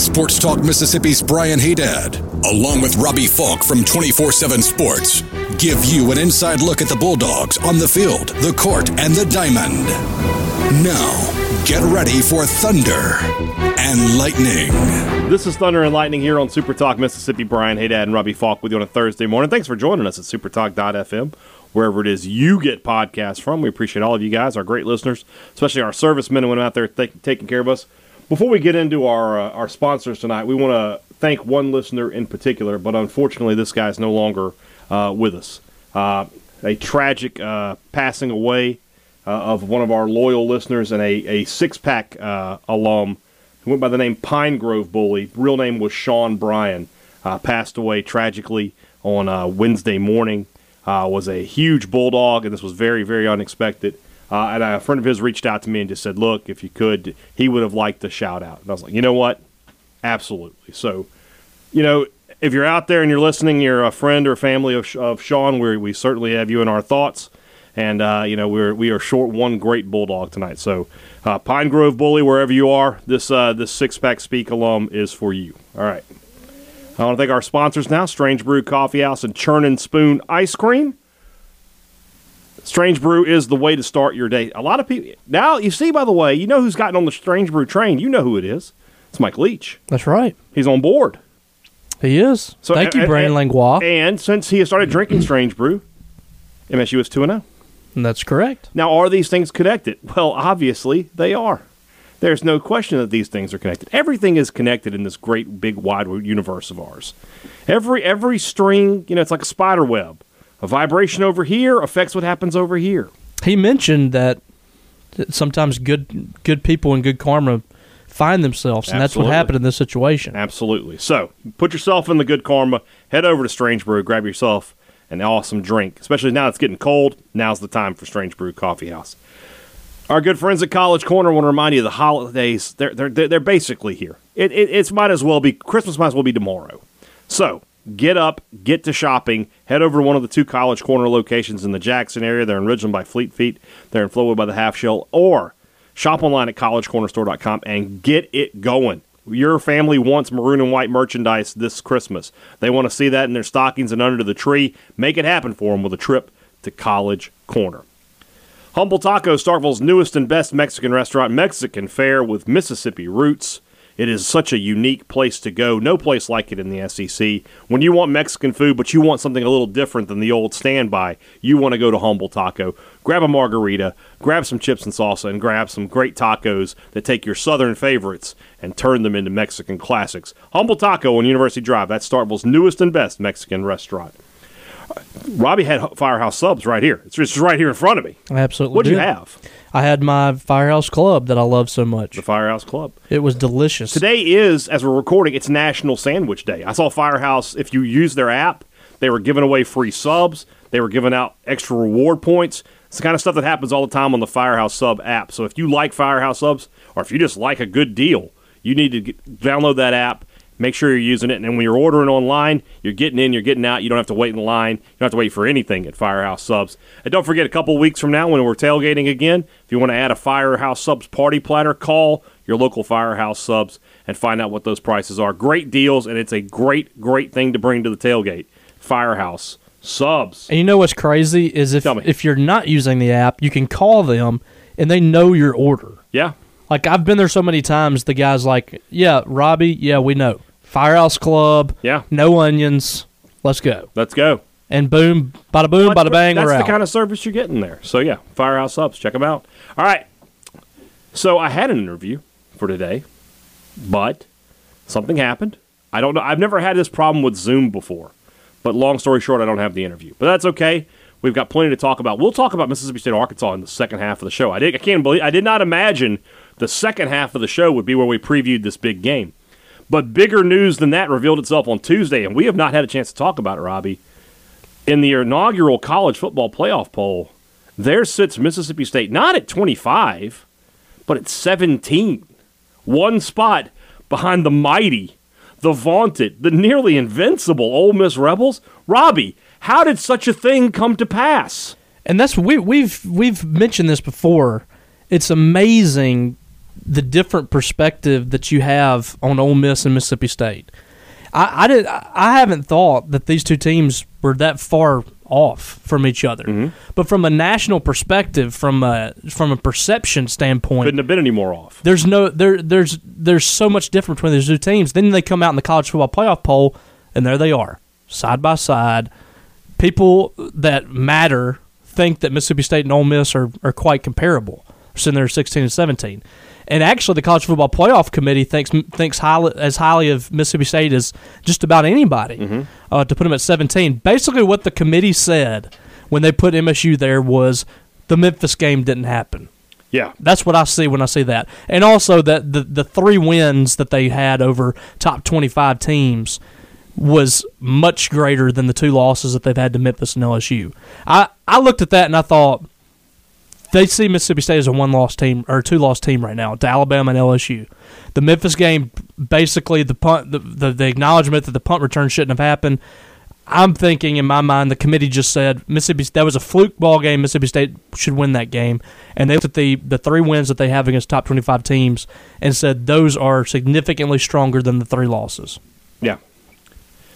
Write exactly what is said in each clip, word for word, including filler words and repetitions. Sports Talk Mississippi's Brian Hadad, along with Robbie Falk from twenty-four seven Sports, give you an inside look at the Bulldogs on the field, the court, and the diamond. Now, get ready for Thunder and Lightning. This is Thunder and Lightning here on Super Talk Mississippi. Brian Hadad and Robbie Falk with you on a Thursday morning. Thanks for joining us at supertalk dot f m. Wherever it is you get podcasts from. We appreciate all of you guys, our great listeners, especially our servicemen and women out there th- taking care of us. Before we get into our uh, our sponsors tonight, we want to thank one listener in particular, but unfortunately this guy is no longer uh, with us. Uh, a tragic uh, passing away uh, of one of our loyal listeners and a, a six-pack uh, alum who went by the name Pine Grove Bully. Real name was Sean Bryan. Uh, passed away tragically on uh, Wednesday morning. Uh, was a huge Bulldog, and this was very, very unexpected. Uh, and a friend of his reached out to me and just said, look, if you could, he would have liked the shout-out. And I was like, you know what? Absolutely. So, you know, if you're out there and you're listening, you're a friend or family of, of Sean, we, we certainly have you in our thoughts. And, uh, you know, we're, we are short one great Bulldog tonight. So, uh, Pine Grove Bully, wherever you are, this uh, this six-pack Speak alum is for you. All right. I want to thank our sponsors now, Strange Brew Coffee House and Churn and Spoon Ice Cream. Strange Brew is the way to start your day. A lot of people – now, you see, by the way, you know who's gotten on the Strange Brew train. You know who it is. It's Mike Leach. That's right. He's on board. He is. So, thank and, you, Brain Langlois. And since he has started drinking Strange Brew, M S U is two and oh. That's correct. Now, are these things connected? Well, obviously, they are. There's no question that these things are connected. Everything is connected in this great, big, wide universe of ours. Every every string, you know, it's like a spider web. A vibration over here affects what happens over here. He mentioned that sometimes good good people and good karma find themselves, and Absolutely. That's what happened in this situation. Absolutely. So, put yourself in the good karma, head over to Strange Brew, grab yourself an awesome drink, especially now it's getting cold. Now's the time for Strange Brew Coffee House. Our good friends at College Corner want to remind you of the holidays. They're they're they're basically here. It, it it's might as well be Christmas. Might as well be tomorrow. So get up, get to shopping. Head over to one of the two College Corner locations in the Jackson area. They're in Ridgeland by Fleet Feet. They're in Flowood by the Half Shell. Or shop online at college corner store dot com and get it going. Your family wants maroon and white merchandise this Christmas. They want to see that in their stockings and under the tree. Make it happen for them with a trip to College Corner. Humble Taco, Starkville's newest and best Mexican restaurant, Mexican fare with Mississippi roots. It is such a unique place to go. No place like it in the S E C. When you want Mexican food, but you want something a little different than the old standby, you want to go to Humble Taco. Grab a margarita, grab some chips and salsa, and grab some great tacos that take your Southern favorites and turn them into Mexican classics. Humble Taco on University Drive. That's Starkville's newest and best Mexican restaurant. Robbie had Firehouse Subs right here. It's just right here in front of me. I absolutely What'd do. you have? I had my Firehouse Club that I love so much. The Firehouse Club. It was delicious. Today is, as we're recording, it's National Sandwich Day. I saw Firehouse, if you use their app, they were giving away free subs. They were giving out extra reward points. It's the kind of stuff that happens all the time on the Firehouse Sub app. So if you like Firehouse Subs, or if you just like a good deal, you need to get, download that app. Make sure you're using it. And when you're ordering online, you're getting in, you're getting out. You don't have to wait in line. You don't have to wait for anything at Firehouse Subs. And don't forget, a couple weeks from now when we're tailgating again, if you want to add a Firehouse Subs party platter, call your local Firehouse Subs and find out what those prices are. Great deals, and it's a great, great thing to bring to the tailgate. Firehouse Subs. And you know what's crazy is if, if you're not using the app, you can call them, and they know your order. Yeah. Like, I've been there so many times, the guy's like, yeah, Robbie, yeah, we know. Firehouse Club, yeah, no onions, let's go. Let's go. And boom, bada boom, bada bang, we're out. That's the kind of service you're getting there. So, yeah, Firehouse Subs, check them out. All right, so I had an interview for today, but something happened. I don't know. I've never had this problem with Zoom before, but long story short, I don't have the interview. But that's okay. We've got plenty to talk about. We'll talk about Mississippi State, Arkansas in the second half of the show. I did. I can't believe I did not imagine the second half of the show would be where we previewed this big game. But bigger news than that revealed itself on Tuesday, and we have not had a chance to talk about it, Robbie. In the inaugural college football playoff poll, There sits Mississippi State, not at twenty-five, but at seventeen. One spot behind the mighty, the vaunted, the nearly invincible Ole Miss Rebels. Robbie, how did such a thing come to pass? And that's we, we've we've mentioned this before. It's amazing the different perspective that you have on Ole Miss and Mississippi State. I, I did I haven't thought that these two teams were that far off from each other, mm-hmm. but from a national perspective, from a from a perception standpoint, couldn't have been any more off. There's no there there's there's so much difference between these two teams. Then they come out in the college football playoff poll, and there they are, side by side. People that matter think that Mississippi State and Ole Miss are, are quite comparable. They're sitting there sixteen and seventeen. And actually, the College Football Playoff Committee thinks thinks highly, as highly of Mississippi State as just about anybody, mm-hmm. uh, to put them at seventeen. Basically, what the committee said when they put M S U there was the Memphis game didn't happen. Yeah. That's what I see when I see that. And also, that the, the three wins that they had over top twenty-five teams was much greater than the two losses that they've had to Memphis and L S U. I, I looked at that and I thought, they see Mississippi State as a one-loss team or two-loss team right now to Alabama and L S U. The Memphis game, basically the punt, the, the, the acknowledgement that the punt return shouldn't have happened. I'm thinking in my mind the committee just said Mississippi that was a fluke ball game. Mississippi State should win that game, and they looked at the the three wins that they have against top twenty-five teams and said those are significantly stronger than the three losses. Yeah.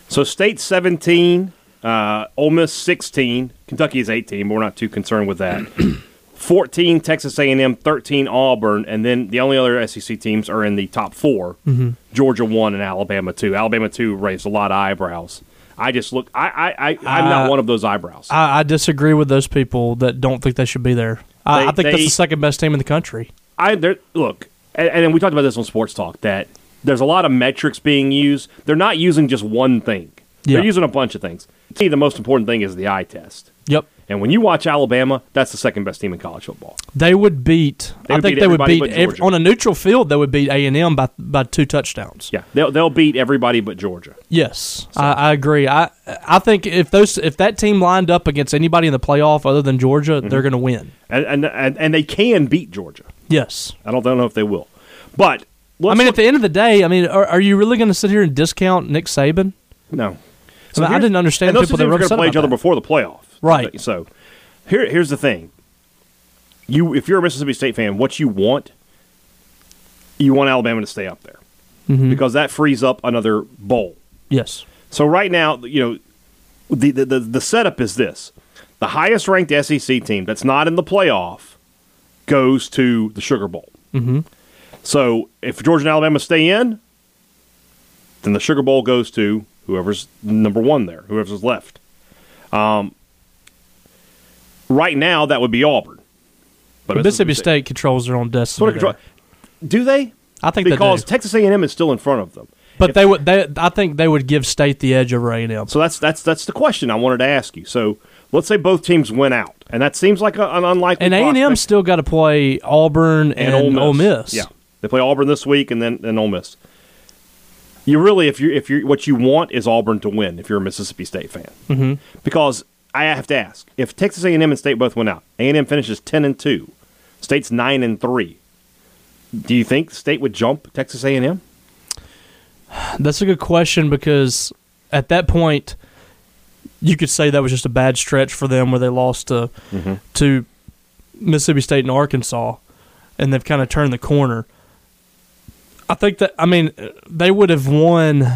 So State seventeen, uh, Ole Miss sixteen, Kentucky is eighteen. But we're not too concerned with that. fourteen, Texas A and M, thirteen, Auburn, and then the only other S E C teams are in the top four. Mm-hmm. Georgia one and Alabama two. Alabama two raised a lot of eyebrows. I just look – I, I, I, I'm I, not one of those eyebrows. I, I disagree with those people that don't think they should be there. I, they, I think they, that's the second-best team in the country. I Look, and, and we talked about this on Sports Talk, that there's a lot of metrics being used. They're not using just one thing. Yeah. They're using a bunch of things. To me, the most important thing is the eye test. Yep. And when you watch Alabama, that's the second-best team in college football. They would beat – I think they would beat – every, on a neutral field, they would beat A and M by by two touchdowns. Yeah, they'll they'll beat everybody but Georgia. Yes, so. I, I agree. I I think if those if that team lined up against anybody in the playoff other than Georgia, mm-hmm. they're going to win. And, and and they can beat Georgia. Yes. I don't, I don't know if they will. But – I mean, look. At the end of the day, I mean, are, are you really going to sit here and discount Nick Saban? No. So I, mean, I didn't understand people that were upset about that. And those teams are going to play each other before the playoff. Right. So, here, here's the thing. You, if you're a Mississippi State fan, what you want, you want Alabama to stay up there, mm-hmm. because that frees up another bowl. Yes. So right now, you know, the the, the the setup is this: the highest ranked S E C team that's not in the playoff goes to the Sugar Bowl. Mm-hmm. So if Georgia and Alabama stay in, then the Sugar Bowl goes to whoever's number one there, whoever's left. Um. Right now, that would be Auburn. But, but Mississippi State. State controls their own destiny. Control- do they? I think because they do. Texas A and M is still in front of them. But if they would. They, I think they would give State the edge over A and M. So that's that's that's the question I wanted to ask you. So let's say both teams went out, and that seems like a, an unlikely. And A and M still got to play Auburn and, and Ole Miss. Ole Miss. Yeah, they play Auburn this week, and then and Ole Miss. You really, if you if you what you want is Auburn to win. If you're a Mississippi State fan, mm-hmm. because. I have to ask, if Texas A and M and State both went out, A and M finishes ten and two, State's nine and three, do you think State would jump Texas A and M? That's a good question because at that point, you could say that was just a bad stretch for them where they lost to, mm-hmm. to Mississippi State and Arkansas, and they've kind of turned the corner. I think that, I mean, they would have won,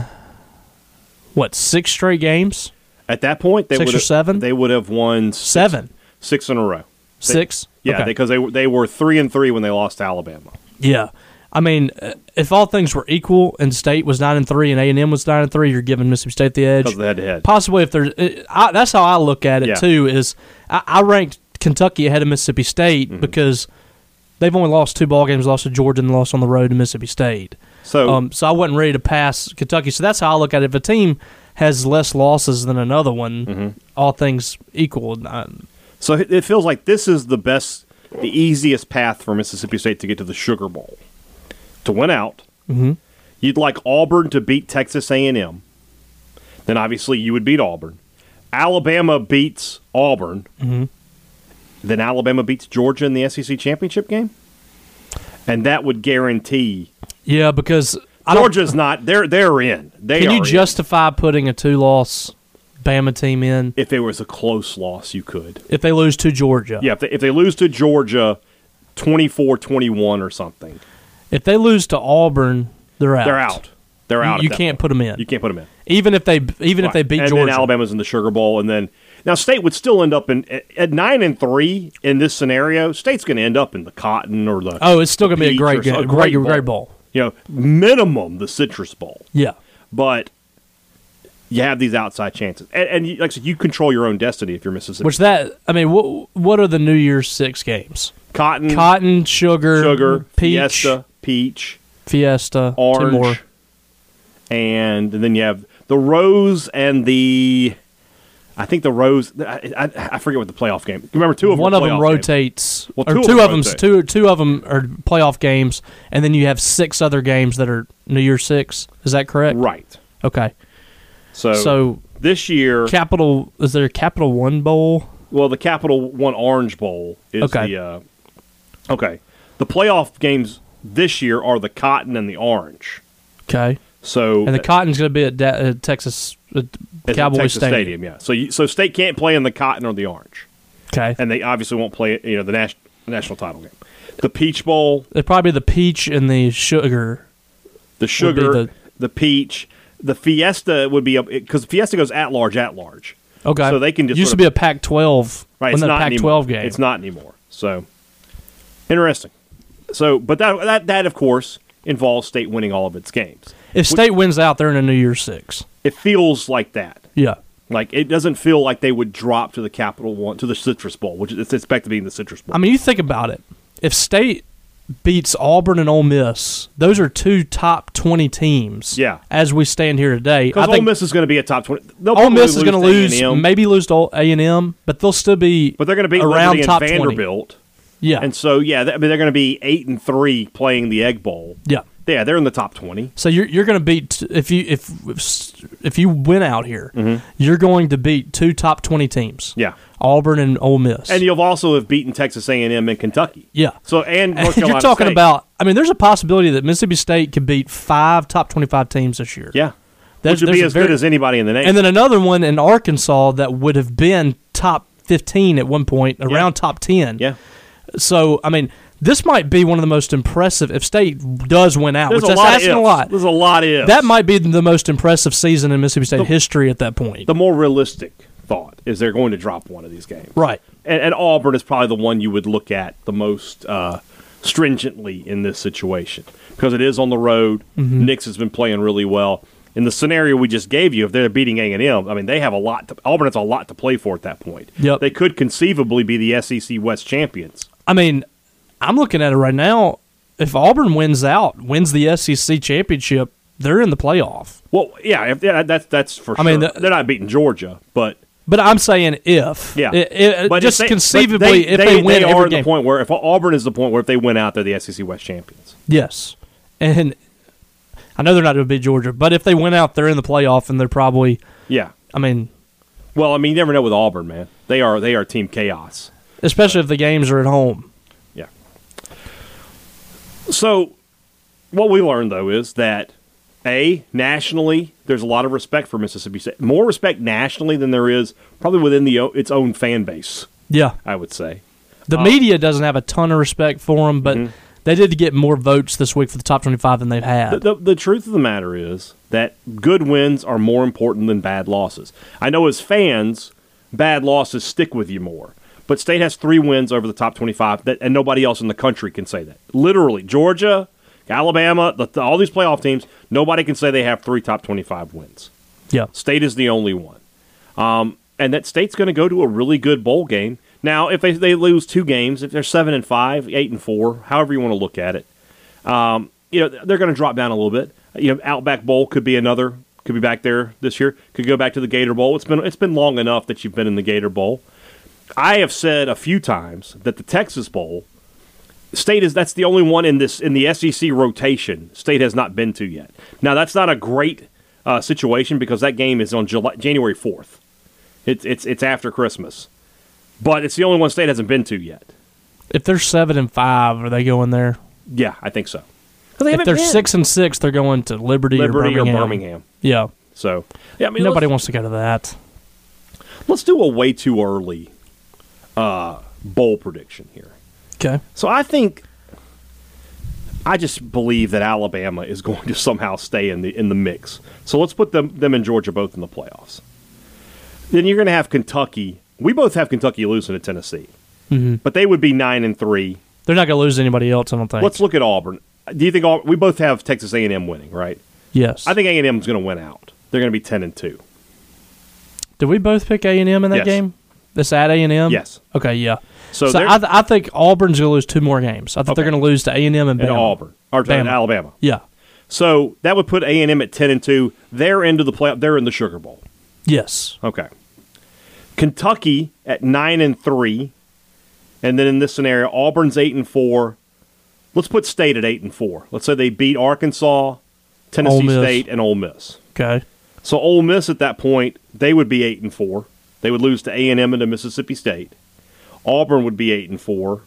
what, six straight games? At that point, they six would or have, seven? They would have won six, seven, six in a row. They, six, yeah, okay. because they they were three and three when they lost to Alabama. Yeah, I mean, if all things were equal and State was nine and three and A and M was nine and three, you're giving Mississippi State the edge because head to head. Possibly, if there's, I, that's how I look at it yeah. too. Is I, I ranked Kentucky ahead of Mississippi State mm-hmm. because they've only lost two ball games, lost to Georgia and lost on the road to Mississippi State. So, um, so I wasn't ready to pass Kentucky. So that's how I look at it. If a team has less losses than another one, mm-hmm. all things equal. So it feels like this is the best, the easiest path for Mississippi State to get to the Sugar Bowl, to win out. Mm-hmm. You'd like Auburn to beat Texas A and M. Then obviously you would beat Auburn. Alabama beats Auburn. Mm-hmm. then Alabama beats Georgia in the S E C championship game? And that would guarantee. Yeah, because Georgia's not. They're they're in. They can you are justify in. putting a two-loss Bama team in? If it was a close loss, you could. If they lose to Georgia. Yeah, if they, if they lose to Georgia twenty-four twenty-one or something. If they lose to Auburn, they're out. They're out. They're out. You, you can't put them in. You can't put them in. Even if they even right. if they beat and Georgia. And then Alabama's in the Sugar Bowl. And then now State would still end up in at nine and three in this scenario. State's going to end up in the Cotton or the oh, it's still going to be a great game, a great great bowl. great bowl. You know, minimum the Citrus Bowl. Yeah, but you have these outside chances, and, and you, like I said, you control your own destiny if you're Mississippi. Which that I mean, what what are the New Year's six games? Cotton, Cotton, Sugar, Sugar, Peach, Fiesta, Peach, Fiesta, Orange, two more. And, and then you have the Rose and the. I think the Rose. I, I, I forget what the playoff game. Remember, two of them. One of them rotates. Well, two, or two of them. Rotate. Two two of them are playoff games, and then you have six other games that are New Year's Six. Is that correct? Right. Okay. So, so this year, Capital is there a Capital One Bowl? Well, the Capital One Orange Bowl is okay. the. Uh, okay. The playoff games this year are the Cotton and the Orange. Okay. So and the Cotton's going to be at da- uh, Texas. Cowboys Texas Stadium. Stadium, yeah. So, you, so State can't play in the Cotton or the Orange. Okay. And they obviously won't play, you know, the nas- national title game. The Peach Bowl. It'd probably be the Peach and the Sugar. The Sugar, the, the Peach. The Fiesta would be, because Fiesta goes at large, at large. Okay. So they can just. It used to be a Pac twelve. Right, it's not Pac twelve game. It's not anymore. So, interesting. So, but that, that, that, of course, involves State winning all of its games. If State Which, wins out, they're in a New Year's Six. It feels like that. Yeah. Like, it doesn't feel like they would drop to the Capital One, to the Citrus Bowl, which is expected to be in the Citrus Bowl. I mean, you think about it. If State beats Auburn and Ole Miss, those are two top twenty teams. Yeah. As we stand here today. Because Ole Miss is going to be a top twenty. Ole Miss is going to lose, maybe lose to A and M, but they'll still be but they're going to be around top twenty. Vanderbilt. Yeah. And so, yeah, that, I mean, they're going to be eight and three playing the Egg Bowl. Yeah. Yeah, they're in the top twenty. So you're you're going to beat if you if if you win out here, mm-hmm. you're going to beat two top twenty teams. Yeah, Auburn and Ole Miss, and you'll also have beaten Texas A and M and Kentucky. Yeah. So and North Carolina you're talking State. About. I mean, there's a possibility that Mississippi State could beat five top twenty-five teams this year. Yeah, there's, which would be as very, good as anybody in the nation. And then another one in Arkansas that would have been top fifteen at one point, around yeah. top ten. Yeah. So I mean. This might be one of the most impressive, if State does win out, There's which that's asking a lot. There's a lot of ifs. That might be the most impressive season in Mississippi State the, history at that point. The more realistic thought is they're going to drop one of these games. Right. And, and Auburn is probably the one you would look at the most uh, stringently in this situation because it is on the road. Mm-hmm. Nix has been playing really well. In the scenario we just gave you, if they're beating A and M, I mean, they have a lot to, Auburn has a lot to play for at that point. Yep. They could conceivably be the S E C West champions. I mean – I'm looking at it right now. If Auburn wins out, wins the S E C championship, they're in the playoff. Well, yeah, if, yeah that's that's for I sure. I mean, the, they're not beating Georgia, but but I'm saying if yeah, it, it, but just if they, conceivably but they, if they, they win, they are every the point where if Auburn is the point where if they win out, they're the S E C West champions. Yes, and I know they're not going to beat Georgia, but if they win out, they're in the playoff, and they're probably yeah. I mean, well, I mean, you never know with Auburn, man. They are they are team chaos, especially but. if the games are at home. So, what we learned, though, is that, A, nationally, there's a lot of respect for Mississippi State. More respect nationally than there is probably within the its own fan base. Yeah. I would say. The um, media doesn't have a ton of respect for them, but mm-hmm. they did get more votes this week for the top twenty-five than they've had. The, the, the truth of the matter is that good wins are more important than bad losses. I know as fans, bad losses stick with you more. But State has three wins over the top twenty-five, that, and nobody else in the country can say that. Literally, Georgia, Alabama, the, all these playoff teams, nobody can say they have three top twenty-five wins. Yeah, State is the only one. Um, and that State's going to go to a really good bowl game. Now, if they, they lose two games, if they're seven and five, eight and four, however you want to look at it, um, you know they're going to drop down a little bit. You know, Outback Bowl could be another, could be back there this year. Could go back to the Gator Bowl. It's been it's been long enough that you've been in the Gator Bowl. I have said a few times that the Texas Bowl, State is that's the only one in this in the S E C rotation State has not been to yet. Now that's not a great uh, situation because that game is on July, January fourth. It's it's it's after Christmas. But it's the only one State hasn't been to yet. If they're seven and five, are they going there? Yeah, I think so. They if they're been. six and six, they're going to Liberty, Liberty or, Birmingham. or Birmingham. Yeah. So yeah, I mean, nobody wants to go to that. Let's do a way too early uh, bowl prediction here. Okay. So I think I just believe that Alabama is going to somehow stay in the in the mix. So let's put them them and Georgia both in the playoffs. Then you're going to have Kentucky. We both have Kentucky losing to Tennessee, mm-hmm. but they would be nine and three. They're not going to lose anybody else, I don't think. Let's look at Auburn. Do you think Auburn, we both have Texas A and M winning, right? Yes. I think A and M is going to win out. They're going to be ten and two. Did we both pick A and M in that yes. game? This at A and M? Yes. Okay, yeah. So, so I, th- I think Auburn's going to lose two more games. I think okay. they're going to lose to A and M and, and Bama. Auburn, or Bama. And Alabama. Yeah. So that would put A and M at ten and two. They're into the playoff. They're in the Sugar Bowl. Yes. Okay. Kentucky at nine and three, and then in this scenario, Auburn's eight and four. Let's put State at eight and four. Let's say they beat Arkansas, Tennessee State, and Ole Miss. Okay. So Ole Miss at that point, they would be eight and four. They would lose to A and M and to Mississippi State. Auburn would be eight and four,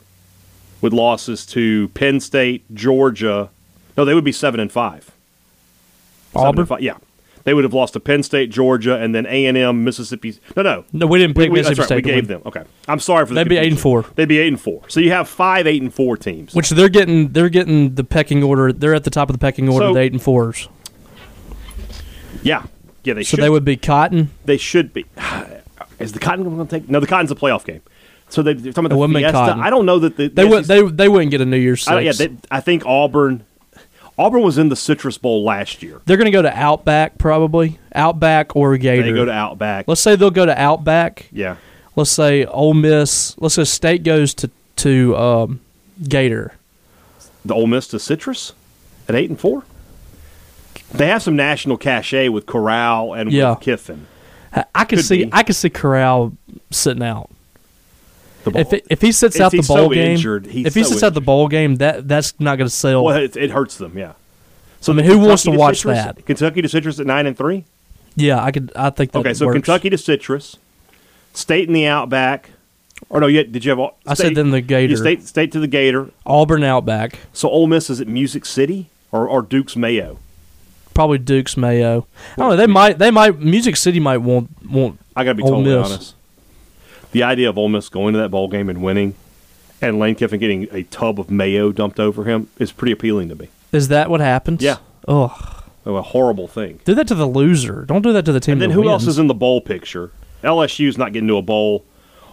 with losses to Penn State, Georgia. No, they would be seven and five. Auburn, five, yeah, they would have lost to Penn State, Georgia, and then A and M, Mississippi. No, no, no. We didn't pick we, Mississippi right, State. We gave them. Okay, I'm sorry for that. They'd be eight and four. They'd be eight and four. So you have five eight and four teams, which they're getting. They're getting the pecking order. They're at the top of the pecking order. So, the eight and fours. Yeah, yeah. They so should. They would be Cotton. They should be. Is the Cotton going to take? No, the Cotton's a playoff game. So they, they're talking about the Fiesta. I don't know that the, they would they they wouldn't get a New Year's Six. I, yeah, they, I think Auburn, Auburn was in the Citrus Bowl last year. They're going to go to Outback probably, Outback or Gator. They go to Outback. Let's say they'll go to Outback. Yeah. Let's say Ole Miss. Let's say State goes to to um, Gator. The Ole Miss to Citrus at eight and four. They have some national cachet with Corral and yeah. with Kiffin. I could see be. I could see Corral sitting out. If it, if he sits is out the bowl so game, injured, if he so sits injured. out the bowl game, that that's not going to sell. Well, it, it hurts them, yeah. So I mean, who Kentucky wants to, to watch Citrus, that? Kentucky to Citrus at nine and three. Yeah, I could. I think that okay. So works. Kentucky to Citrus, State in the Outback, or no? Yet did you have? State, I said then the Gator. Yeah, state State to the Gator. Auburn Outback. So Ole Miss is at Music City or, or Duke's Mayo. Probably Duke's Mayo. I don't know. They might. They might. Music City might want want. I got to be Ole totally Miss. honest. The idea of Ole Miss going to that bowl game and winning and Lane Kiffin getting a tub of mayo dumped over him is pretty appealing to me. Is that what happens? Yeah. Ugh. Oh, a horrible thing. Do that to the loser. Don't do that to the team that wins. And then who else is in the bowl picture? L S U's not getting to a bowl.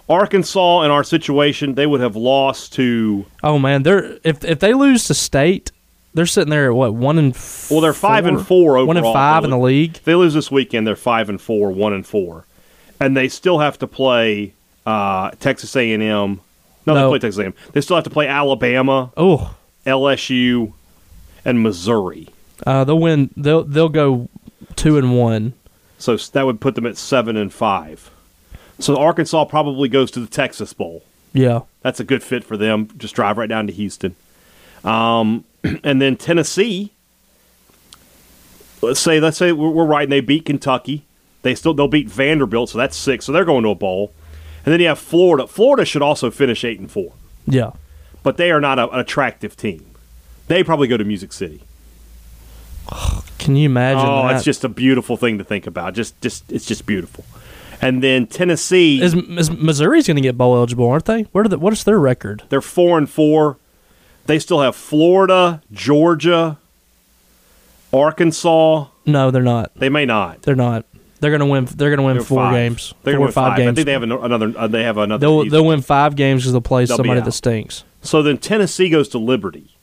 Arkansas, in our situation, they would have lost to... Oh, man. They're if if they lose to State, they're sitting there at, what, one and four? Well, they're five and four overall. One and five in the league. If they lose this weekend, they're five and four, one and four. And they still have to play... Uh, Texas A and M. No, no, they play Texas A and M. They still have to play Alabama, oh. L S U, and Missouri. Uh, they'll win. They'll they'll go two and one. So that would put them at seven and five. So Arkansas probably goes to the Texas Bowl. Yeah, that's a good fit for them. Just drive right down to Houston, um, and then Tennessee. Let's say let's say we're, we're right, and they beat Kentucky. They still they'll beat Vanderbilt, so that's six. So they're going to a bowl. And then you have Florida. Florida should also finish eight and four. Yeah, but they are not a, an attractive team. They probably go to Music City. Oh, can you imagine? Oh, that? It's just a beautiful thing to think about. Just, just, it's just beautiful. And then Tennessee is, is Missouri's going to get bowl eligible, aren't they? Where do the, what is their record? They're four and four. They still have Florida, Georgia, Arkansas. No, they're not. They may not. They're not. They're gonna win. They're gonna win they're four five. games. They're gonna win five, five games. I think they have another. Uh, they have another. They'll, they'll win five games because they'll play they'll somebody that stinks. So then Tennessee goes to Liberty.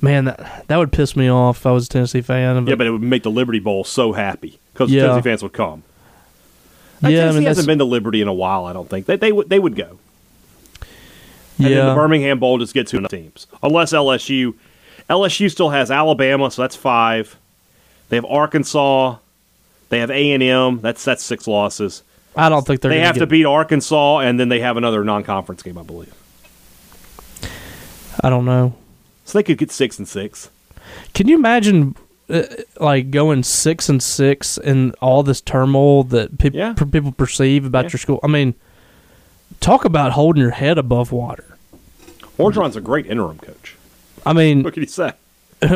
Man, that that would piss me off if I was a Tennessee fan. But yeah, but it would make the Liberty Bowl so happy because yeah. Tennessee fans would come. Now, yeah, Tennessee I mean, hasn't been to Liberty in a while. I don't think they they would they would go. And yeah, then the Birmingham Bowl just gets two teams unless L S U. L S U still has Alabama, so that's five. They have Arkansas. They have A and M. That's that's six losses. I don't think they're going to They have get... to beat Arkansas, and then they have another non-conference game, I believe. I don't know. So they could get six and six. Can you imagine uh, like going six and six and all this turmoil that pe- yeah. per- people perceive about yeah. your school? I mean, talk about holding your head above water. Orgeron's a great interim coach. I mean, what can you say?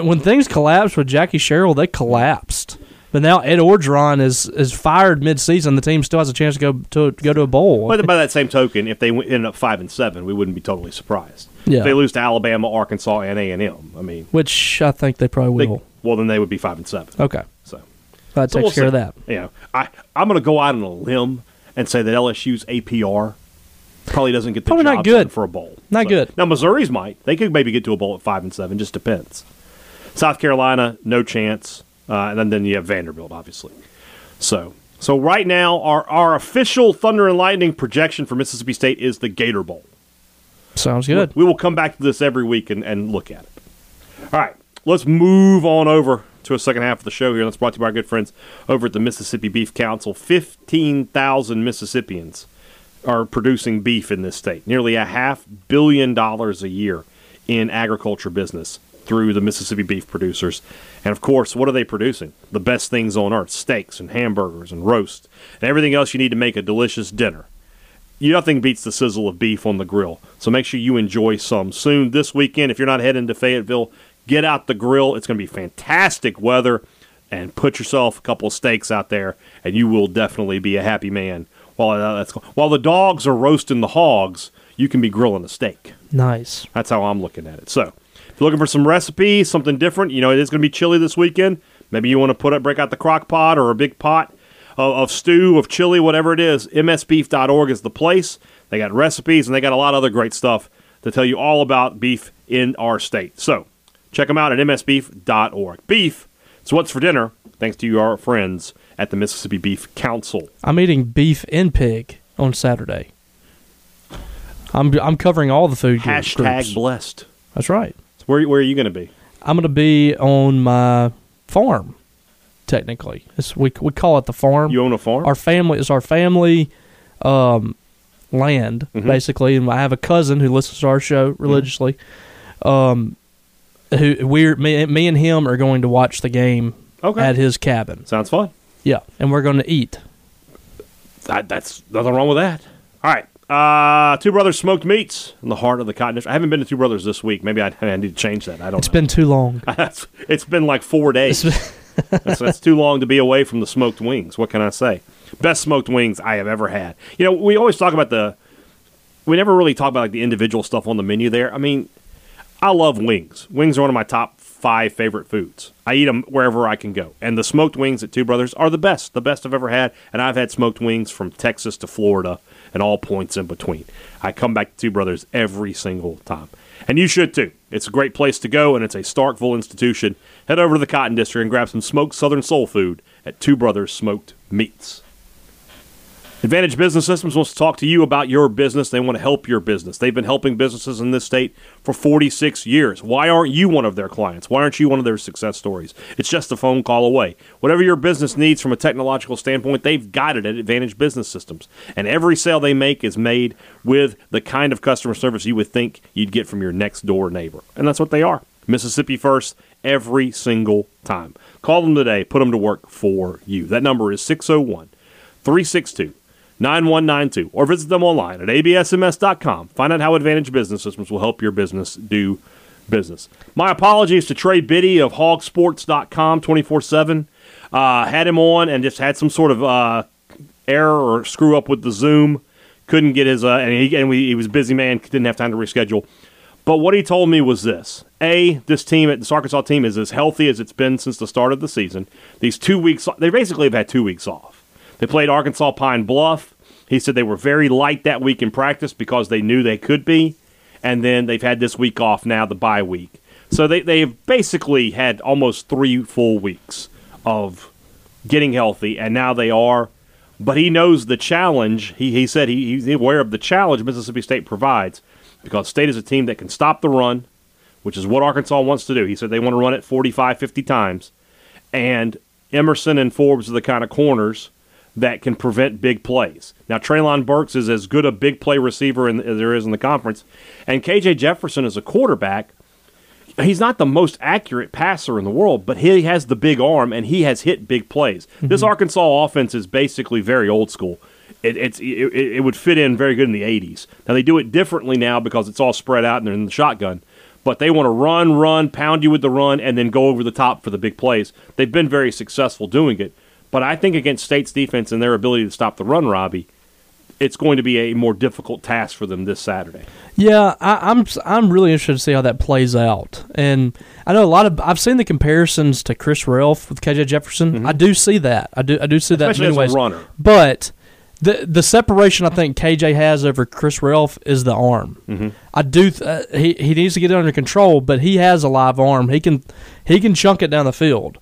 When things collapsed with Jackie Sherrill, they collapsed. But now Ed Orgeron is is fired midseason. The team still has a chance to go to go to a bowl. But by that same token, if they ended up five and seven, we wouldn't be totally surprised. Yeah. If they lose to Alabama, Arkansas, and A and M, I mean, which I think they probably will. They, well, then they would be five and seven. Okay, so that so takes we'll care see. of that. Yeah, you know, I I'm going to go out on a limb and say that L S U's A P R probably doesn't get the probably job not good. for a bowl. Not so. good. Now Missouri's might. They could maybe get to a bowl at five and seven. Just depends. South Carolina, no chance. Uh, and then, then you have Vanderbilt, obviously. So so right now, our, our official Thunder and Lightning projection for Mississippi State is the Gator Bowl. Sounds good. We, we will come back to this every week and, and look at it. All right, let's move on over to a second half of the show here. That's brought to you by our good friends over at the Mississippi Beef Council. fifteen thousand Mississippians are producing beef in this state. Nearly a half billion dollars a year in agriculture business through the Mississippi beef producers. And, of course, what are they producing? The best things on earth, steaks and hamburgers and roasts and everything else you need to make a delicious dinner. Nothing beats the sizzle of beef on the grill, so make sure you enjoy some soon. This weekend, if you're not heading to Fayetteville, get out the grill. It's going to be fantastic weather, and put yourself a couple of steaks out there, and you will definitely be a happy man. While, that's, while the dogs are roasting the hogs, you can be grilling a steak. Nice. That's how I'm looking at it. So, if you're looking for some recipes, something different, you know, it is going to be chilly this weekend. Maybe you want to put up, break out the crock pot or a big pot of, of stew, of chili, whatever it is. M S beef dot org is the place. They got recipes, and they got a lot of other great stuff to tell you all about beef in our state. So check them out at M S beef dot org. Beef, it's what's for dinner, thanks to you, our friends at the Mississippi Beef Council. I'm eating beef and pig on Saturday. I'm I'm covering all the food groups. Hashtag blessed. That's right. Where where are you going to be? I'm going to be on my farm, technically. It's, we we call it the farm. You own a farm? Our family is our family um, land, mm-hmm. basically. And I have a cousin who listens to our show religiously. Mm-hmm. Um, who we're me, me and him are going to watch the game okay. at his cabin. Sounds fun. Yeah, and we're going to eat. That, that's nothing wrong with that. All right. Uh, Two Brothers Smoked Meats in the heart of the Cotton District. I haven't been to Two Brothers this week. Maybe I, I need to change that. I don't it's know. It's been too long. It's been like four days. that's, that's too long to be away from the smoked wings. What can I say? Best smoked wings I have ever had. You know, we always talk about the – we never really talk about like the individual stuff on the menu there. I mean, I love wings. Wings are one of my top five favorite foods. I eat them wherever I can go. And the smoked wings at Two Brothers are the best, the best I've ever had. And I've had smoked wings from Texas to Florida and all points in between. I come back to Two Brothers every single time. And you should too. It's a great place to go, and it's a Starkville institution. Head over to the Cotton District and grab some smoked Southern soul food at Two Brothers Smoked Meats. Advantage Business Systems wants to talk to you about your business. They want to help your business. They've been helping businesses in this state for forty-six years. Why aren't you one of their clients? Why aren't you one of their success stories? It's just a phone call away. Whatever your business needs from a technological standpoint, they've got it at Advantage Business Systems. And every sale they make is made with the kind of customer service you would think you'd get from your next door neighbor. And that's what they are. Mississippi first, every single time. Call them today. Put them to work for you. That number is six oh one, three six two, nine one nine two nine one nine two, or visit them online at A B S M S dot com. Find out how Advantage Business Systems will help your business do business. My apologies to Trey Biddy of hog sports dot com twenty-four seven. Uh, had him on and just had some sort of uh, error or screw up with the Zoom. Couldn't get his, uh, and, he, and we, he was a busy man, didn't have time to reschedule. But what he told me was this. A, this team, this Arkansas team is as healthy as it's been since the start of the season. These two weeks, they basically have had two weeks off. They played Arkansas Pine Bluff. He said they were very light that week in practice because they knew they could be. And then they've had this week off now, the bye week. So they, they've basically had almost three full weeks of getting healthy, and now they are. But he knows the challenge. He he said he, he's aware of the challenge Mississippi State provides because State is a team that can stop the run, which is what Arkansas wants to do. He said they want to run it forty-five, fifty times. And Emerson and Forbes are the kind of corners that can prevent big plays. Now, Treylon Burks is as good a big play receiver in, as there is in the conference, and K J. Jefferson is a quarterback. He's not the most accurate passer in the world, but he has the big arm, and he has hit big plays. Mm-hmm. This Arkansas offense is basically very old school. It, it's, it, it would fit in very good in the eighties. Now, they do it differently now because it's all spread out and they're in the shotgun. But they want to run, run, pound you with the run, and then go over the top for the big plays. They've been very successful doing it. But I think against State's defense and their ability to stop the run, Robbie, it's going to be a more difficult task for them this Saturday. Yeah, I, I'm I'm really interested to see how that plays out. And I know a lot of I've seen the comparisons to Chris Relf with K J Jefferson. Mm-hmm. I do see that. I do I do see Especially that in many as ways. A runner. But the the separation I think K J has over Chris Relf is the arm. Mm-hmm. I do th- he he needs to get it under control, but he has a live arm. He can he can chunk it down the field.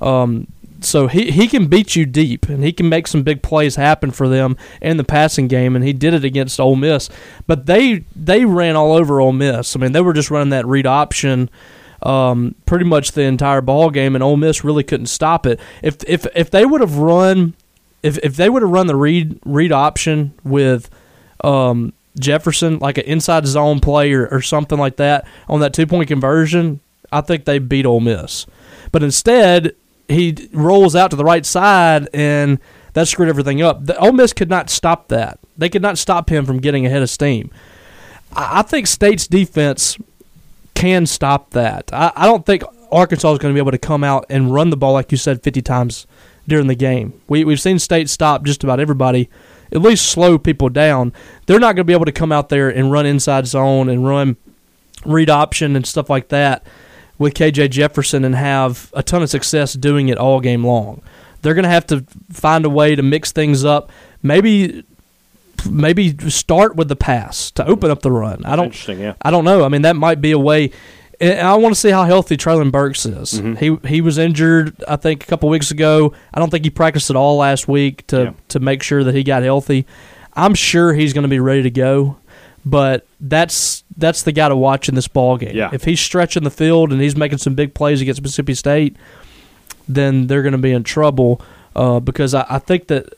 Um So he, he can beat you deep, and he can make some big plays happen for them in the passing game, and he did it against Ole Miss. But they they ran all over Ole Miss. I mean, they were just running that read option um, pretty much the entire ball game, and Ole Miss really couldn't stop it. If if if they would have run, if if they would have run the read read option with um, Jefferson, like an inside zone play or, or something like that on that two point conversion, I think they beat Ole Miss. But instead, he rolls out to the right side, and that screwed everything up. The Ole Miss could not stop that. They could not stop him from getting ahead of steam. I think State's defense can stop that. I, I don't think Arkansas is going to be able to come out and run the ball, like you said, fifty times during the game. We, we've seen State stop just about everybody, at least slow people down. They're not going to be able to come out there and run inside zone and run read option and stuff like that with K J Jefferson and have a ton of success doing it all game long. They're going to have to find a way to mix things up. Maybe maybe start with the pass to open up the run. I don't, Interesting, yeah. I don't know. I mean, that might be a way. And I want to see how healthy Treylon Burks is. Mm-hmm. He he was injured, I think, a couple weeks ago. I don't think he practiced at all last week to, yeah. to make sure that he got healthy. I'm sure he's going to be ready to go. But that's that's the guy to watch in this ball game. Yeah. If he's stretching the field and he's making some big plays against Mississippi State, then they're going to be in trouble uh, because I, I think that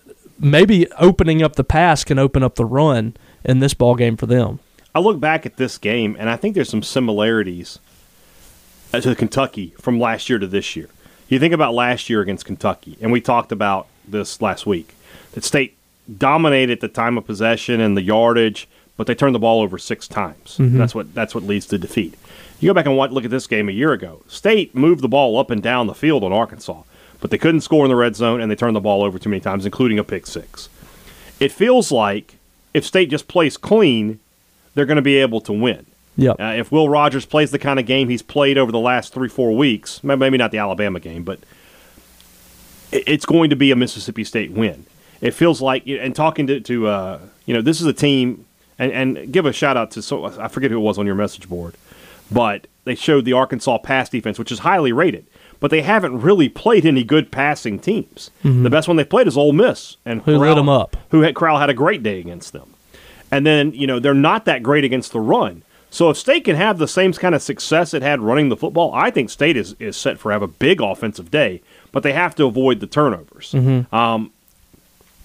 maybe opening up the pass can open up the run in this ball game for them. I look back at this game, and I think there's some similarities to Kentucky from last year to this year. You think about last year against Kentucky, and we talked about this last week, that State dominated the time of possession and the yardage, but they turned the ball over six times. Mm-hmm. That's what that's what leads to defeat. You go back and watch, look at this game a year ago. State moved the ball up and down the field on Arkansas, but they couldn't score in the red zone, and they turned the ball over too many times, including a pick six. It feels like if State just plays clean, they're going to be able to win. Yep. Uh, if Will Rogers plays the kind of game he's played over the last three, four weeks, maybe not the Alabama game, but it's going to be a Mississippi State win. It feels like, and talking to, to uh, you know, this is a team – And, and give a shout-out to, so I forget who it was on your message board, but they showed the Arkansas pass defense, which is highly rated, but they haven't really played any good passing teams. Mm-hmm. The best one they played is Ole Miss. And who Corral, lit them up. Who had, Corral had a great day against them. And then, you know, they're not that great against the run. So if State can have the same kind of success it had running the football, I think State is, is set for have a big offensive day, but they have to avoid the turnovers. Mm-hmm. Um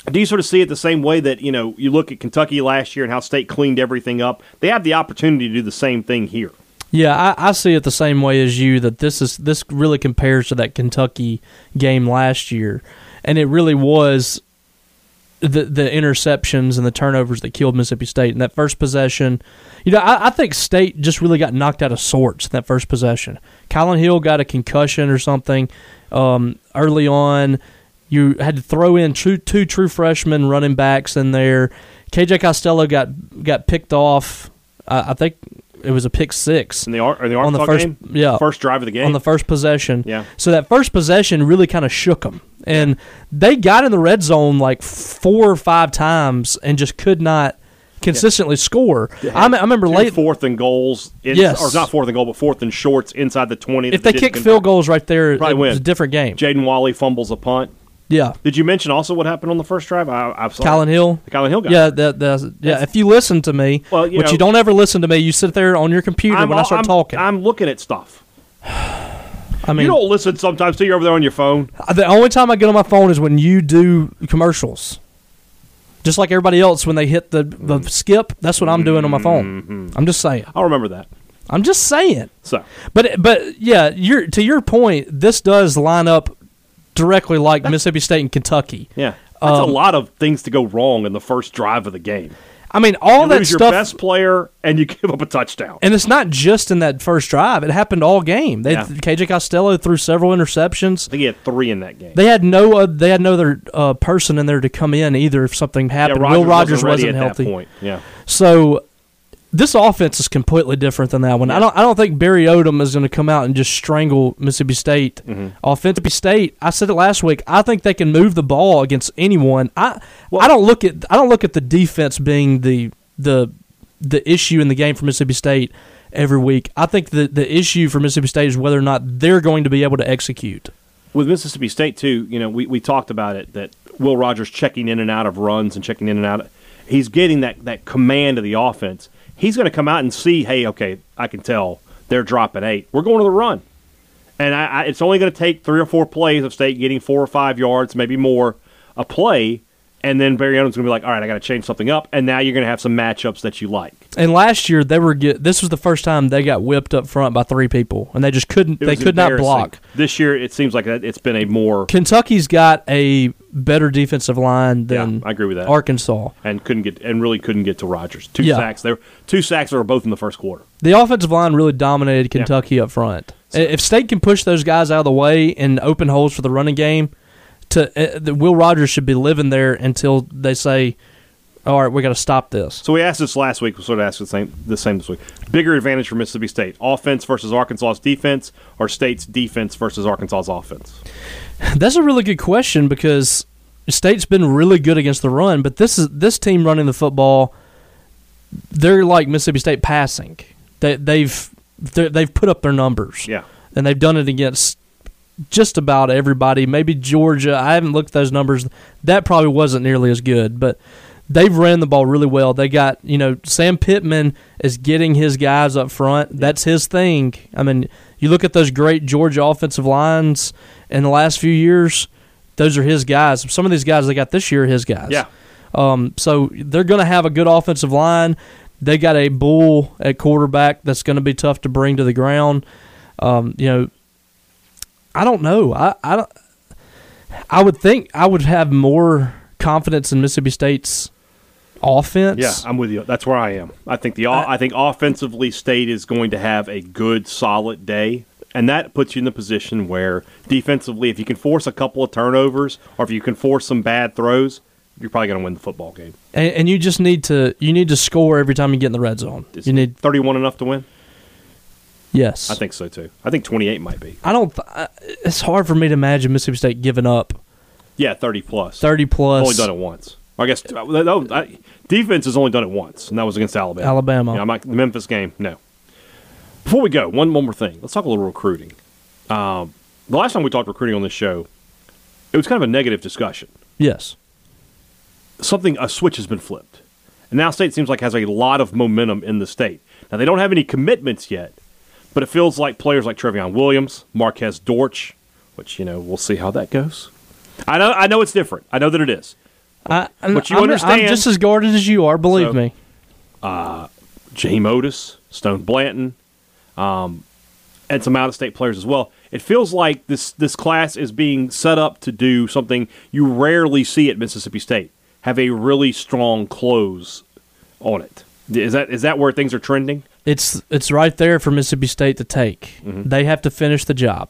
Do you sort of see it the same way that, you know, you look at Kentucky last year and how State cleaned everything up? They have the opportunity to do the same thing here. Yeah, I, I see it the same way as you, that this is this really compares to that Kentucky game last year. And it really was the the interceptions and the turnovers that killed Mississippi State in that first possession. You know, I, I think State just really got knocked out of sorts in that first possession. Collin Hill got a concussion or something um, early on. You had to throw in two, two true freshmen running backs in there. K J Costello got got picked off. Uh, I think it was a pick six in the in the Arkansas on the first game? Yeah, first drive of the game on the first possession. Yeah, so that first possession really kind of shook them, and they got in the red zone like four or five times and just could not consistently yeah. score. Yeah. I, I remember Two late fourth and goals. In, yes, or not fourth and goal, but fourth and shorts inside the twenty. If they kick field goals right there, it win. was a different game. Jaden Wally fumbles a punt. Yeah. Did you mention also what happened on the first drive? I, I saw Collin Hill. The Collin Hill guy. Yeah, the, the, yeah. If you listen to me, well, you which know, you don't ever listen to me, you sit there on your computer I'm, when I start I'm, talking. I'm looking at stuff. I mean, you don't listen sometimes, so you're over there on your phone. The only time I get on my phone is when you do commercials. Just like everybody else, when they hit the, the mm. skip, that's what I'm doing on my phone. Mm-hmm. I'm just saying. I'll remember that. I'm just saying. So, But, but yeah, you're, to your point, this does line up directly like Mississippi State and Kentucky. Yeah. That's um, a lot of things to go wrong in the first drive of the game. I mean, all you that lose stuff. Your best player, and you give up a touchdown. And it's not just in that first drive; it happened all game. They yeah. K J Costello threw several interceptions. I think he had three in that game. They had no, uh, they had no other uh, person in there to come in either if something happened. Yeah, Rogers Will Rogers wasn't, wasn't healthy. That point. Yeah. So this offense is completely different than that one. Yeah. I don't, I don't think Barry Odom is going to come out and just strangle Mississippi State. Mm-hmm. Offensive Mississippi State. I said it last week. I think they can move the ball against anyone. I, well, I don't look at, I don't look at the defense being the, the, the issue in the game for Mississippi State every week. I think the the issue for Mississippi State is whether or not they're going to be able to execute. With Mississippi State too, you know, we, we talked about it that Will Rogers checking in and out of runs and checking in and out. He's getting that, that command of the offense. He's going to come out and see, hey, okay, I can tell they're dropping eight. We're going to the run. And I, I, it's only going to take three or four plays of State getting four or five yards, maybe more, a play, and then Barry Odom's going to be like, all right, I got to change something up, and now you're going to have some matchups that you like. And last year, they were get, this was the first time they got whipped up front by three people, and they just couldn't. They could not block. This year, it seems like it's been a more – Kentucky's got a better defensive line than yeah, I agree with that. Arkansas. And couldn't get and really couldn't get to Rogers. Two yeah. sacks. They were, two sacks were both in the first quarter. The offensive line really dominated Kentucky yeah. up front. So. If State can push those guys out of the way and open holes for the running game – To uh, Will Rogers should be living there until they say, all right, we got to stop this. So we asked this last week. We sort of asked the same, the same this week. Bigger advantage for Mississippi State, offense versus Arkansas's defense or State's defense versus Arkansas's offense? That's a really good question because State's been really good against the run, but this is this team running the football, they're like Mississippi State passing. They, they've they've put up their numbers. Yeah. And they've done it against just about everybody, maybe Georgia. I haven't looked at those numbers. That probably wasn't nearly as good, but they've ran the ball really well. They got, you know, Sam Pittman is getting his guys up front. That's his thing. I mean, you look at those great Georgia offensive lines in the last few years, those are his guys. Some of these guys they got this year are his guys. Yeah. Um, so they're going to have a good offensive line. They got a bull at quarterback that's going to be tough to bring to the ground. Um, you know, I don't know. I, I, don't, I would think I would have more confidence in Mississippi State's offense. Yeah, I'm with you. That's where I am. I think the I, I think offensively State is going to have a good, solid day, and that puts you in the position where defensively, if you can force a couple of turnovers or if you can force some bad throws, you're probably going to win the football game. And, and you just need to you need to score every time you get in the red zone. Is you need thirty-one enough to win? Yes. I think so, too. I think twenty-eight might be. I don't th- – it's hard for me to imagine Mississippi State giving up. Yeah, thirty-plus. thirty-plus. Only done it once. I guess – defense has only done it once, and that was against Alabama. Alabama. Yeah, my, the Memphis game, no. Before we go, one, one more thing. Let's talk a little recruiting. Um, the last time we talked recruiting on this show, it was kind of a negative discussion. Yes. Something – a switch has been flipped. And now State seems like has a lot of momentum in the state. Now, they don't have any commitments yet. But it feels like players like Trevion Williams, Marquez Dortch, which, you know, we'll see how that goes. I know I know it's different. I know that it is. I, but you I'm, understand. I'm just as guarded as you are, believe so, me. Uh, James Otis, Stone Blanton, um, and some out-of-state players as well. It feels like this, this class is being set up to do something you rarely see at Mississippi State, have a really strong close on it. Is that is that where things are trending? It's it's right there for Mississippi State to take. Mm-hmm. They have to finish the job.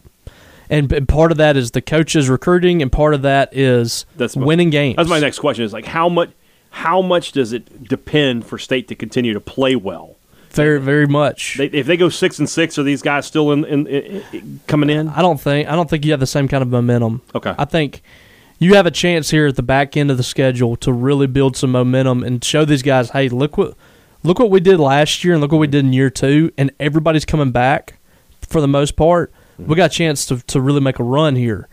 And, and part of that is the coaches recruiting, and part of that is that's my, winning games. That's my next question is, like, how much how much does it depend for State to continue to play well? Very, very much. They, if they go six and six, are these guys still in, in, in coming in? I don't think I don't think you have the same kind of momentum. Okay. I think you have a chance here at the back end of the schedule to really build some momentum and show these guys, hey, look what – Look what we did last year and look what we did in year two, and everybody's coming back for the most part. We got a chance to, to really make a run here.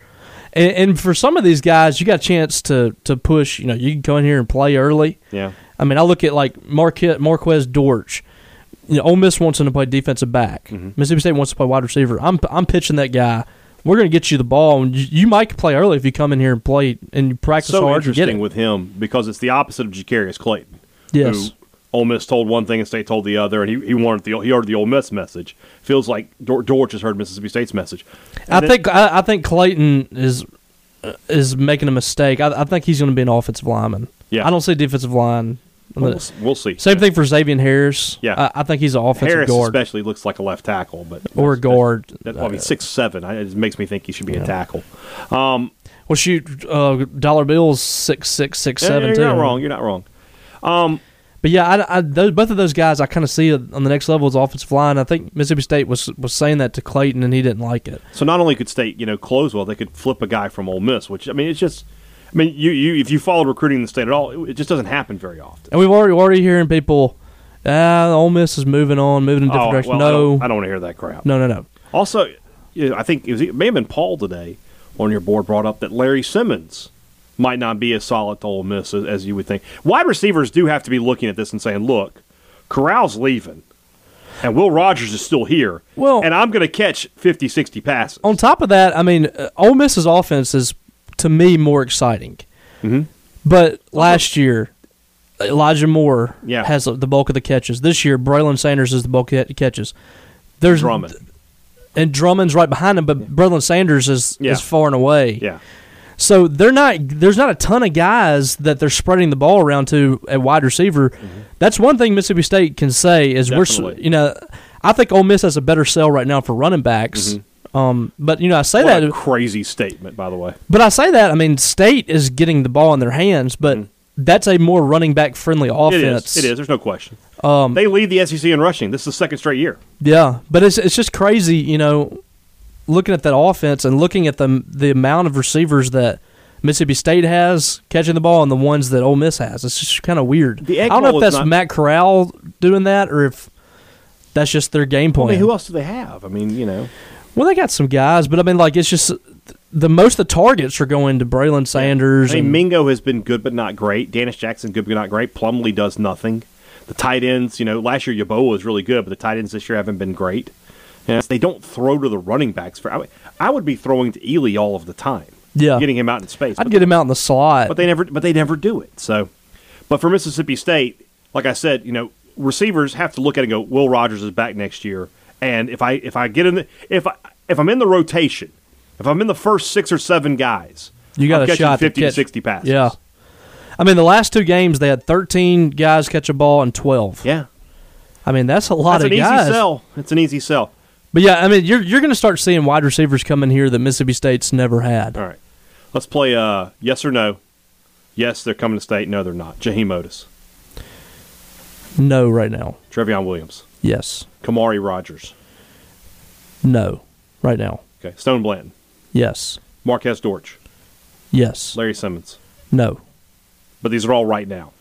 And, and for some of these guys, you got a chance to to push. You know, you can come in here and play early. Yeah. I mean, I look at like Marquez, Marquez Dortch. You know, Ole Miss wants him to play defensive back. Mm-hmm. Mississippi State wants to play wide receiver. I'm I'm pitching that guy. We're going to get you the ball, and you, you might play early if you come in here and play and you practice so hard. So interesting with him because it's the opposite of Jacarius Clayton. Yes. Who, Ole Miss told one thing and State told the other, and he he wanted the he heard the Ole Miss message. Feels like Dortch has heard Mississippi State's message. And I then, think I, I think Clayton is is making a mistake. I, I think he's going to be an offensive lineman. Yeah, I don't say defensive line. We'll, we'll see. Same yeah. thing for Xavier Harris. Yeah, I, I think he's an offensive Harris guard. Especially looks like a left tackle, but or a guard. That, that, I mean, six seven. I, it makes me think he should be yeah. a tackle. Um, well, shoot, uh, Dollar Bill's six six six yeah, seven. You're too. not wrong. You're not wrong. Um, but yeah, I, I, those, both of those guys, I kind of see on the next level as offensive line. I think Mississippi State was was saying that to Clayton, and he didn't like it. So not only could State, you know, close well, they could flip a guy from Ole Miss, which I mean, it's just. I mean, you, you if you followed recruiting in the state at all, it, it just doesn't happen very often. And we've already already hearing people, ah, Ole Miss is moving on, moving in a different oh, direction. Well, no, I don't, I don't want to hear that crap. No, no, no. Also, you know, I think it, was, it may have been Paul today on your board brought up that Larry Simmons might not be as solid to Ole Miss as, as you would think. Wide receivers do have to be looking at this and saying, look, Corral's leaving, and Will Rogers is still here, well, and I'm going to catch fifty, sixty passes. On top of that, I mean, Ole Miss's offense is – to me, more exciting. Mm-hmm. But last year, Elijah Moore yeah. has the bulk of the catches. This year, Braylon Sanders is the bulk of the catches. There's Drummond. Th- and Drummond's right behind him, but yeah. Braylon Sanders is, yeah. is far and away. Yeah. So they're not. There's not a ton of guys that they're spreading the ball around to at wide receiver. Mm-hmm. That's one thing Mississippi State can say is Definitely. we're you know I think Ole Miss has a better sell right now for running backs. Mm-hmm. Um, but, you know, I say what that. A crazy statement, by the way. But I say that, I mean, State is getting the ball in their hands, but mm. that's a more running back friendly offense. It is. It is. There's no question. Um, they lead the S E C in rushing. This is the second straight year. Yeah. But it's it's just crazy, you know, looking at that offense and looking at the, the amount of receivers that Mississippi State has catching the ball and the ones that Ole Miss has. It's just kind of weird. I don't know if that's not- Matt Corral doing that or if that's just their game plan. I mean, who else do they have? I mean, you know. Well, they got some guys, but I mean, like, it's just the most of the targets are going to Braylon Sanders. I mean, and Mingo has been good but not great. Dennis Jackson, good but not great. Plumlee does nothing. The tight ends, you know, last year Yeboah was really good, but the tight ends this year haven't been great. Yeah. They don't throw to the running backs. For I would, I would be throwing to Ely all of the time. Yeah, getting him out in space. I'd get him out in the slot, but they never, but they never do it. So, but for Mississippi State, like I said, you know, receivers have to look at it and go, Will Rogers is back next year. And if I if I get in the if I if I'm in the rotation, if I'm in the first six or seven guys, you got I'm a shot fifty to, catch, to sixty passes. Yeah, I mean the last two games they had thirteen guys catch a ball and twelve. Yeah, I mean that's a lot that's of an guys. Easy sell. It's an easy sell. But yeah, I mean you're you're going to start seeing wide receivers come in here that Mississippi State's never had. All right, let's play uh, yes or no. Yes, they're coming to State. No, they're not. Jaheim Otis. No, right now. Trevion Williams. Yes. Kamari Rogers. No, right now. Okay. Stone Blanton. Yes. Marquez Dortch. Yes. Larry Simmons. No. But these are all right now.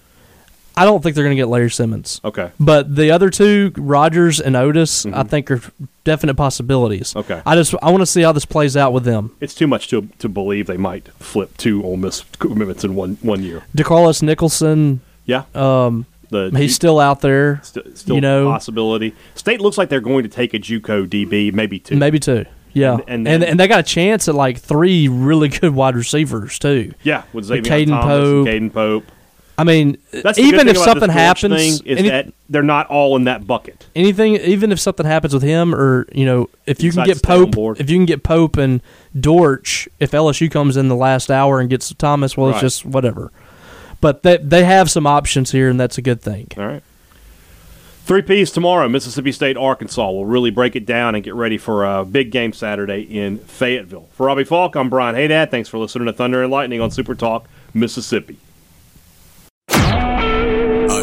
I don't think they're going to get Larry Simmons. Okay. But the other two, Rogers and Otis, mm-hmm. I think are definite possibilities. Okay. I just I want to see how this plays out with them. It's too much to to believe they might flip two Ole Miss commitments in one one year. DeCarlos Nicholson. Yeah. Um. The he's ju- still out there. St- still you know. Possibility. State looks like they're going to take a JUCO D B, maybe two. Maybe two, yeah. And and, then, and, and they got a chance at like three really good wide receivers, too. Yeah, with Xavier Thomas Pope. and Caden Pope. I mean, That's even if something happens. Thing is any, that they're not all in that bucket. Anything, even if something happens with him or, you know, if you Besides can get Pope if you can get Pope and Dortch, if L S U comes in the last hour and gets Thomas, well, right. It's just whatever. But they, they have some options here, and that's a good thing. All right. Three Ps tomorrow, Mississippi State, Arkansas. We'll really break it down and get ready for a big game Saturday in Fayetteville. For Robbie Falk, I'm Brian Hadad. Thanks for listening to Thunder and Lightning on Super Talk Mississippi. A